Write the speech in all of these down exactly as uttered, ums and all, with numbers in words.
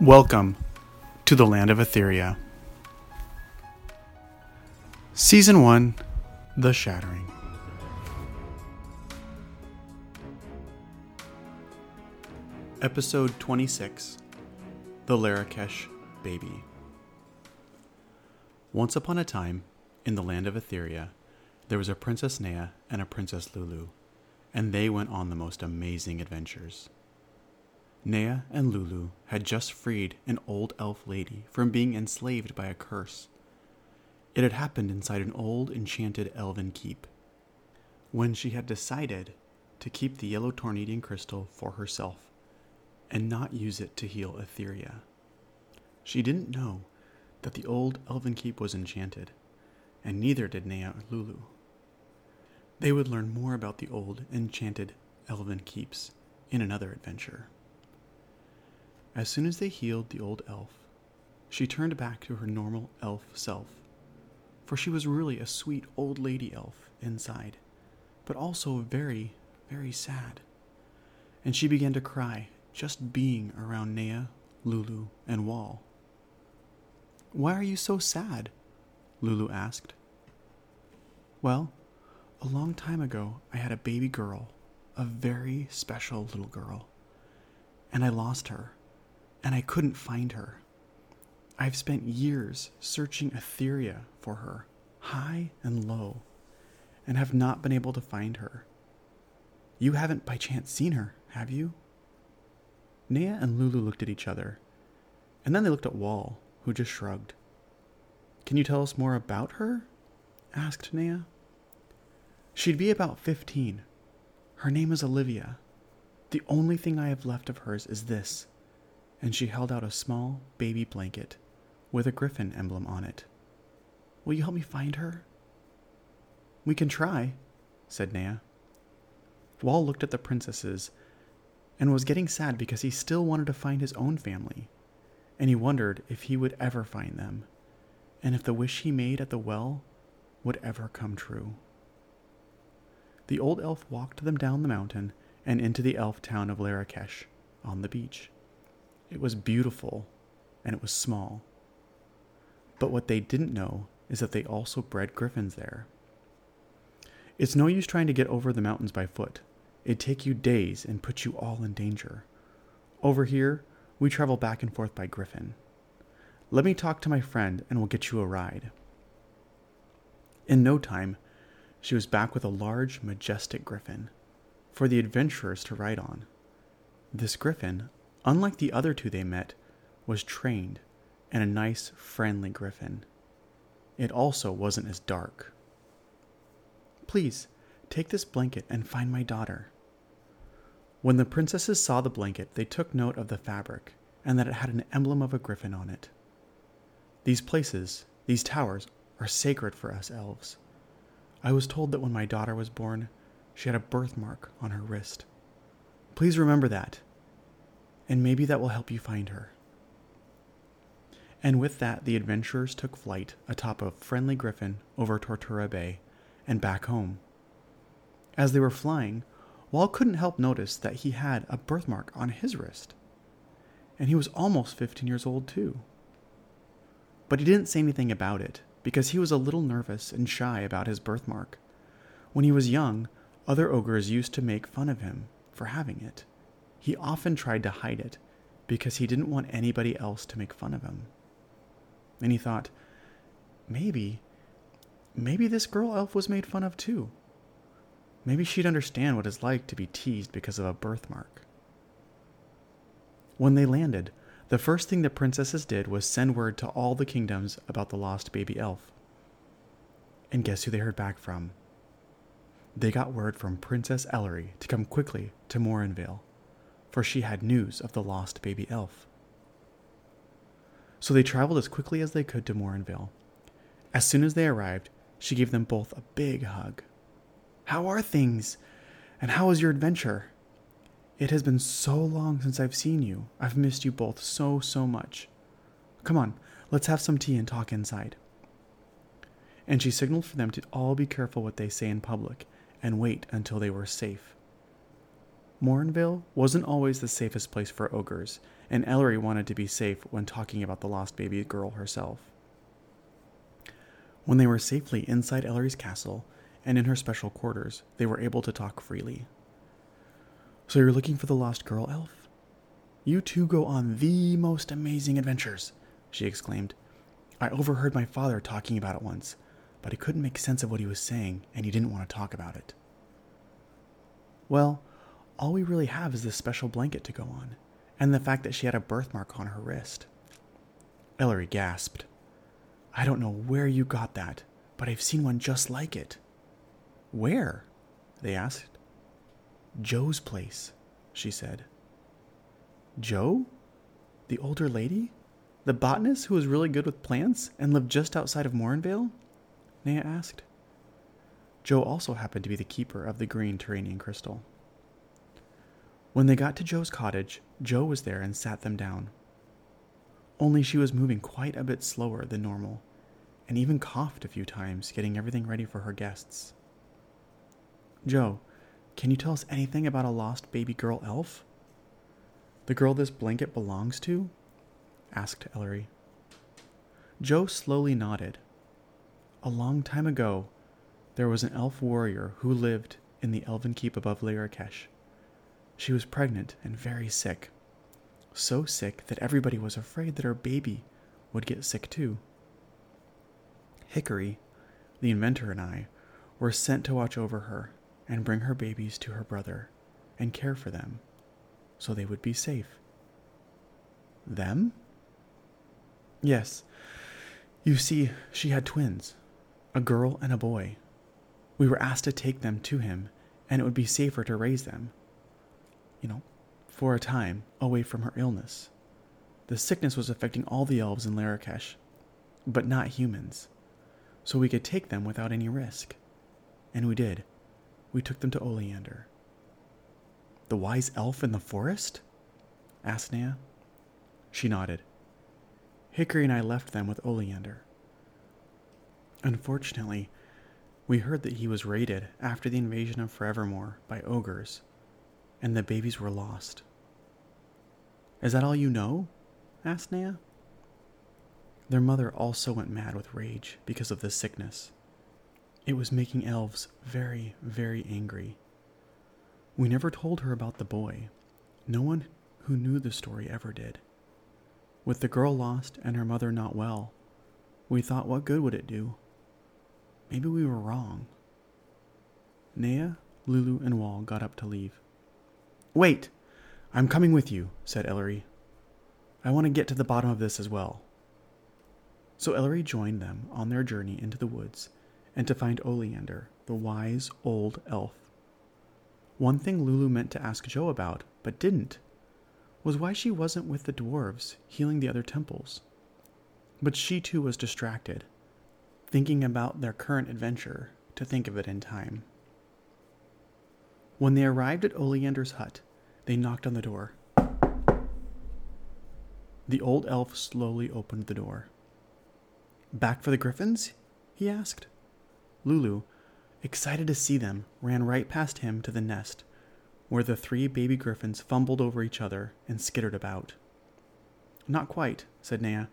Welcome to the Land of Atheria. Season one, The Shattering. Episode twenty-six, The Larakesh Baby. Once upon a time, in the Land of Atheria, there was a Princess Nea and a Princess Lulu, and they went on the most amazing adventures. Nea and Lulu had just freed an old elf lady from being enslaved by a curse. It had happened inside an old enchanted elven keep. When she had decided to keep the yellow tornidian crystal for herself and not use it to heal Atheria. She didn't know that the old elven keep was enchanted, and neither did Nea or Lulu. They would learn more about the old enchanted elven keeps in another adventure. As soon as they healed the old elf, she turned back to her normal elf self, for she was really a sweet old lady elf inside, but also very, very sad. And she began to cry just being around Nea, Lulu, and Wahl. "Why are you so sad?" Lulu asked. "Well, a long time ago I had a baby girl, a very special little girl, and I lost her. And I couldn't find her. I've spent years searching Atheria for her, high and low, and have not been able to find her. You haven't by chance seen her, have you?" Nea and Lulu looked at each other, and then they looked at Wahl, who just shrugged. "Can you tell us more about her?" asked Nea. "She'd be about fifteen. Her name is Olivia. The only thing I have left of hers is this." And she held out a small baby blanket with a griffin emblem on it. "Will you help me find her?" "We can try," said Nea. Wahl looked at the princesses and was getting sad because he still wanted to find his own family, and he wondered if he would ever find them, and if the wish he made at the well would ever come true. The old elf walked them down the mountain and into the elf town of Larakesh on the beach. It was beautiful, and it was small. But what they didn't know is that they also bred griffins there. It's no use trying to get over the mountains by foot. It'd take you days and put you all in danger. Over here, we travel back and forth by griffin. Let me talk to my friend, and we'll get you a ride. In no time, she was back with a large, majestic griffin for the adventurers to ride on. This griffin, unlike the other two they met, was trained and a nice, friendly griffin. It also wasn't as dark. "Please, take this blanket and find my daughter." When the princesses saw the blanket, they took note of the fabric and that it had an emblem of a griffin on it. "These places, these towers, are sacred for us elves. I was told that when my daughter was born, she had a birthmark on her wrist. Please remember that. And maybe that will help you find her." And with that, the adventurers took flight atop a friendly griffin over Tortura Bay and back home. As they were flying, Wahl couldn't help notice that he had a birthmark on his wrist. And he was almost fifteen years old too. But he didn't say anything about it because he was a little nervous and shy about his birthmark. When he was young, other ogres used to make fun of him for having it. He often tried to hide it because he didn't want anybody else to make fun of him. And he thought, maybe, maybe this girl elf was made fun of too. Maybe she'd understand what it's like to be teased because of a birthmark. When they landed, the first thing the princesses did was send word to all the kingdoms about the lost baby elf. And guess who they heard back from? They got word from Princess Ellery to come quickly to Morinville, for she had news of the lost baby elf. So they traveled as quickly as they could to Morinville. As soon as they arrived, she gave them both a big hug. "How are things? And how was your adventure? It has been so long since I've seen you. I've missed you both so, so much. Come on, let's have some tea and talk inside." And she signaled for them to all be careful what they say in public and wait until they were safe. Morinville wasn't always the safest place for ogres, and Ellery wanted to be safe when talking about the lost baby girl herself. When they were safely inside Ellery's castle and in her special quarters, they were able to talk freely. "So you're looking for the lost girl, Elf? You two go on the most amazing adventures," she exclaimed. "I overheard my father talking about it once, but he couldn't make sense of what he was saying, and he didn't want to talk about it." "Well, all we really have is this special blanket to go on, and the fact that she had a birthmark on her wrist." Ellery gasped. "I don't know where you got that, but I've seen one just like it." "Where?" they asked. "Joe's place," she said. "Joe? The older lady? The botanist who was really good with plants and lived just outside of Morinville?" Nea asked. Joe also happened to be the keeper of the green Terranian crystal. When they got to Joe's cottage, Joe was there and sat them down. Only she was moving quite a bit slower than normal, and even coughed a few times, getting everything ready for her guests. "Joe, can you tell us anything about a lost baby girl elf? The girl this blanket belongs to?" asked Ellery. Joe slowly nodded. "A long time ago, there was an elf warrior who lived in the elven keep above Larakesh. She was pregnant and very sick. So sick that everybody was afraid that her baby would get sick too. Hickory, the inventor, and I were sent to watch over her and bring her babies to her brother and care for them so they would be safe." "Them?" "Yes. You see, she had twins, a girl and a boy. We were asked to take them to him, and it would be safer to raise them, you know, for a time, away from her illness. The sickness was affecting all the elves in Larakesh, but not humans, so we could take them without any risk. And we did. We took them to Oleander." "The wise elf in the forest?" asked Nea. She nodded. "Hickory and I left them with Oleander. Unfortunately, we heard that he was raided after the invasion of Forevermore by ogres, and the babies were lost." "Is that all you know?" asked Nea. "Their mother also went mad with rage because of the sickness. It was making elves very, very angry. We never told her about the boy. No one who knew the story ever did. With the girl lost and her mother not well, we thought, what good would it do? Maybe we were wrong." Nea, Lulu, and Wahl got up to leave. "Wait! I'm coming with you," said Ellery. "I want to get to the bottom of this as well." So Ellery joined them on their journey into the woods and to find Oleander, the wise old elf. One thing Lulu meant to ask Joe about, but didn't, was why she wasn't with the dwarves healing the other temples. But she too was distracted, thinking about their current adventure, to think of it in time. When they arrived at Oleander's hut, they knocked on the door. The old elf slowly opened the door. "Back for the griffins?" he asked. Lulu, excited to see them, ran right past him to the nest, where the three baby griffins fumbled over each other and skittered about. "Not quite," said Nea.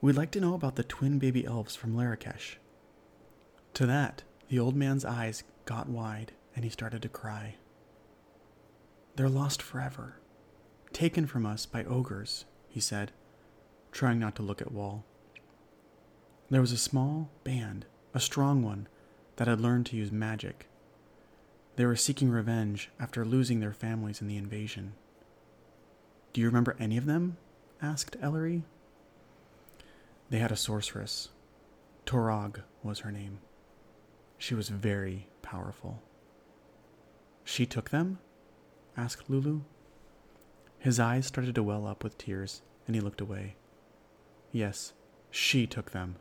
"We'd like to know about the twin baby elves from Larakesh." To that, the old man's eyes got wide, and he started to cry. "They're lost forever, taken from us by ogres," he said, trying not to look at Wahl. "There was a small band, a strong one, that had learned to use magic. They were seeking revenge after losing their families in the invasion." "Do you remember any of them?" asked Ellery. "They had a sorceress. Torag was her name. She was very powerful." "She took them?" asked Lulu. His eyes started to well up with tears, and he looked away. "Yes, she took them,"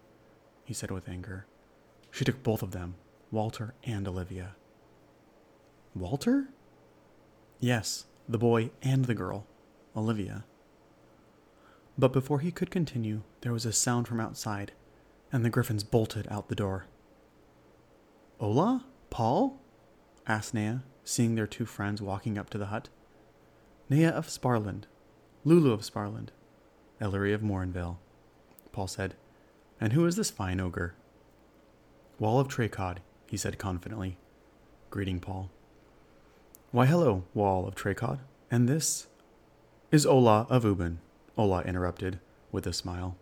he said with anger. "She took both of them, Walter and Olivia." "Walter?" "Yes, the boy and the girl, Olivia." But before he could continue, there was a sound from outside, and the griffins bolted out the door. "Ola? Paul?" asked Nea, seeing their two friends walking up to the hut. Nea of Sparland, Lulu of Sparland, Ellery of Morinville, Paul said. And who is this fine ogre? Wahl of Tracod, he said confidently, greeting Paul. Why, hello, Wahl of Tracod, and this is Ola of Ubin, Ola interrupted with a smile.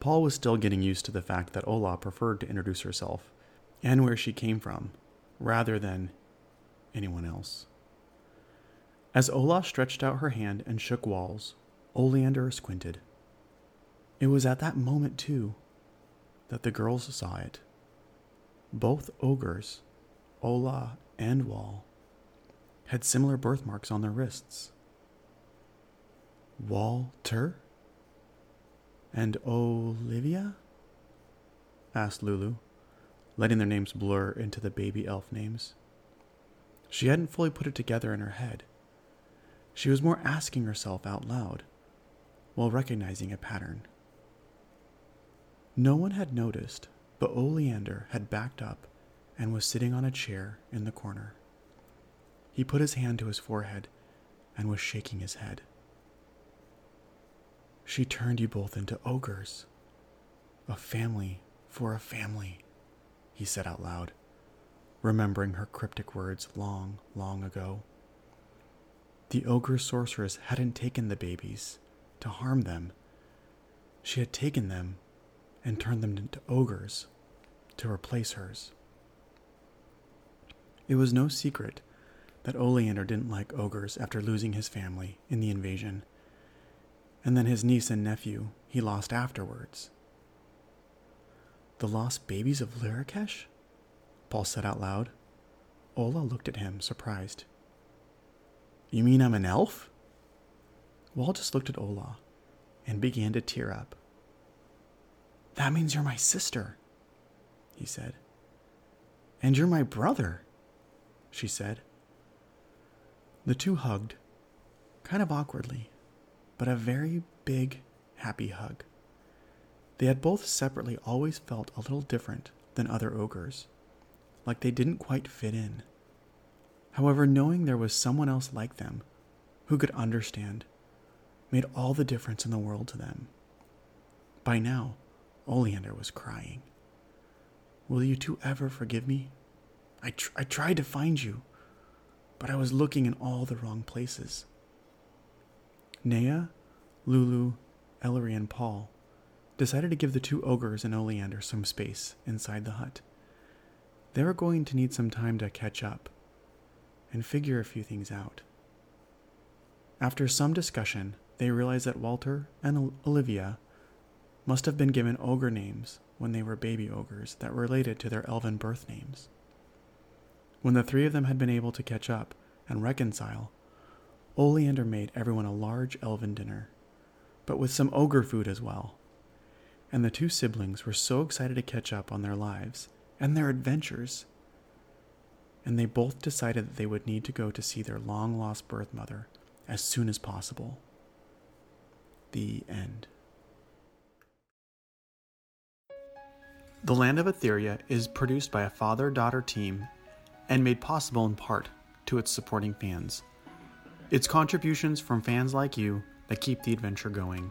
Paul was still getting used to the fact that Ola preferred to introduce herself and where she came from, rather than anyone else. As Ola stretched out her hand and shook Wahl's, Oleander squinted. It was at that moment, too, that the girls saw it. Both ogres, Ola and Wahl, had similar birthmarks on their wrists. Walter? And Olivia? Asked Lulu, letting their names blur into the baby elf names. She hadn't fully put it together in her head. She was more asking herself out loud, while recognizing a pattern. No one had noticed, but Oleander had backed up and was sitting on a chair in the corner. He put his hand to his forehead and was shaking his head. She turned you both into ogres. A family for a family, he said out loud, remembering her cryptic words long, long ago. The ogre sorceress hadn't taken the babies to harm them. She had taken them and turned them into ogres to replace hers. It was no secret that Oleander didn't like ogres after losing his family in the invasion, and then his niece and nephew he lost afterwards. The lost babies of Larakesh? Paul said out loud. Ola looked at him, surprised. You mean I'm an elf? Wahl just looked at Ola and began to tear up. That means you're my sister, he said. And you're my brother, she said. The two hugged, kind of awkwardly, but a very big, happy hug. They had both separately always felt a little different than other ogres, like they didn't quite fit in. However, knowing there was someone else like them who could understand made all the difference in the world to them. By now, Oleander was crying. Will you two ever forgive me? I, tr- I tried to find you, but I was looking in all the wrong places. Nea, Lulu, Ellery, and Paul decided to give the two ogres and Oleander some space inside the hut. They were going to need some time to catch up and figure a few things out. After some discussion, they realized that Walter and Olivia must have been given ogre names when they were baby ogres that related to their elven birth names. When the three of them had been able to catch up and reconcile, Oleander made everyone a large elven dinner, but with some ogre food as well. And the two siblings were so excited to catch up on their lives and their adventures. And they both decided that they would need to go to see their long-lost birth mother as soon as possible. The end. The Land of Atheria is produced by a father-daughter team and made possible in part to its supporting fans. It's contributions from fans like you that keep the adventure going.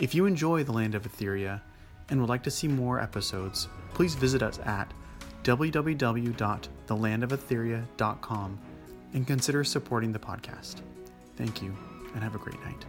If you enjoy The Land of Atheria and would like to see more episodes, please visit us at w w w dot the land of atheria dot com and consider supporting the podcast. Thank you, and have a great night.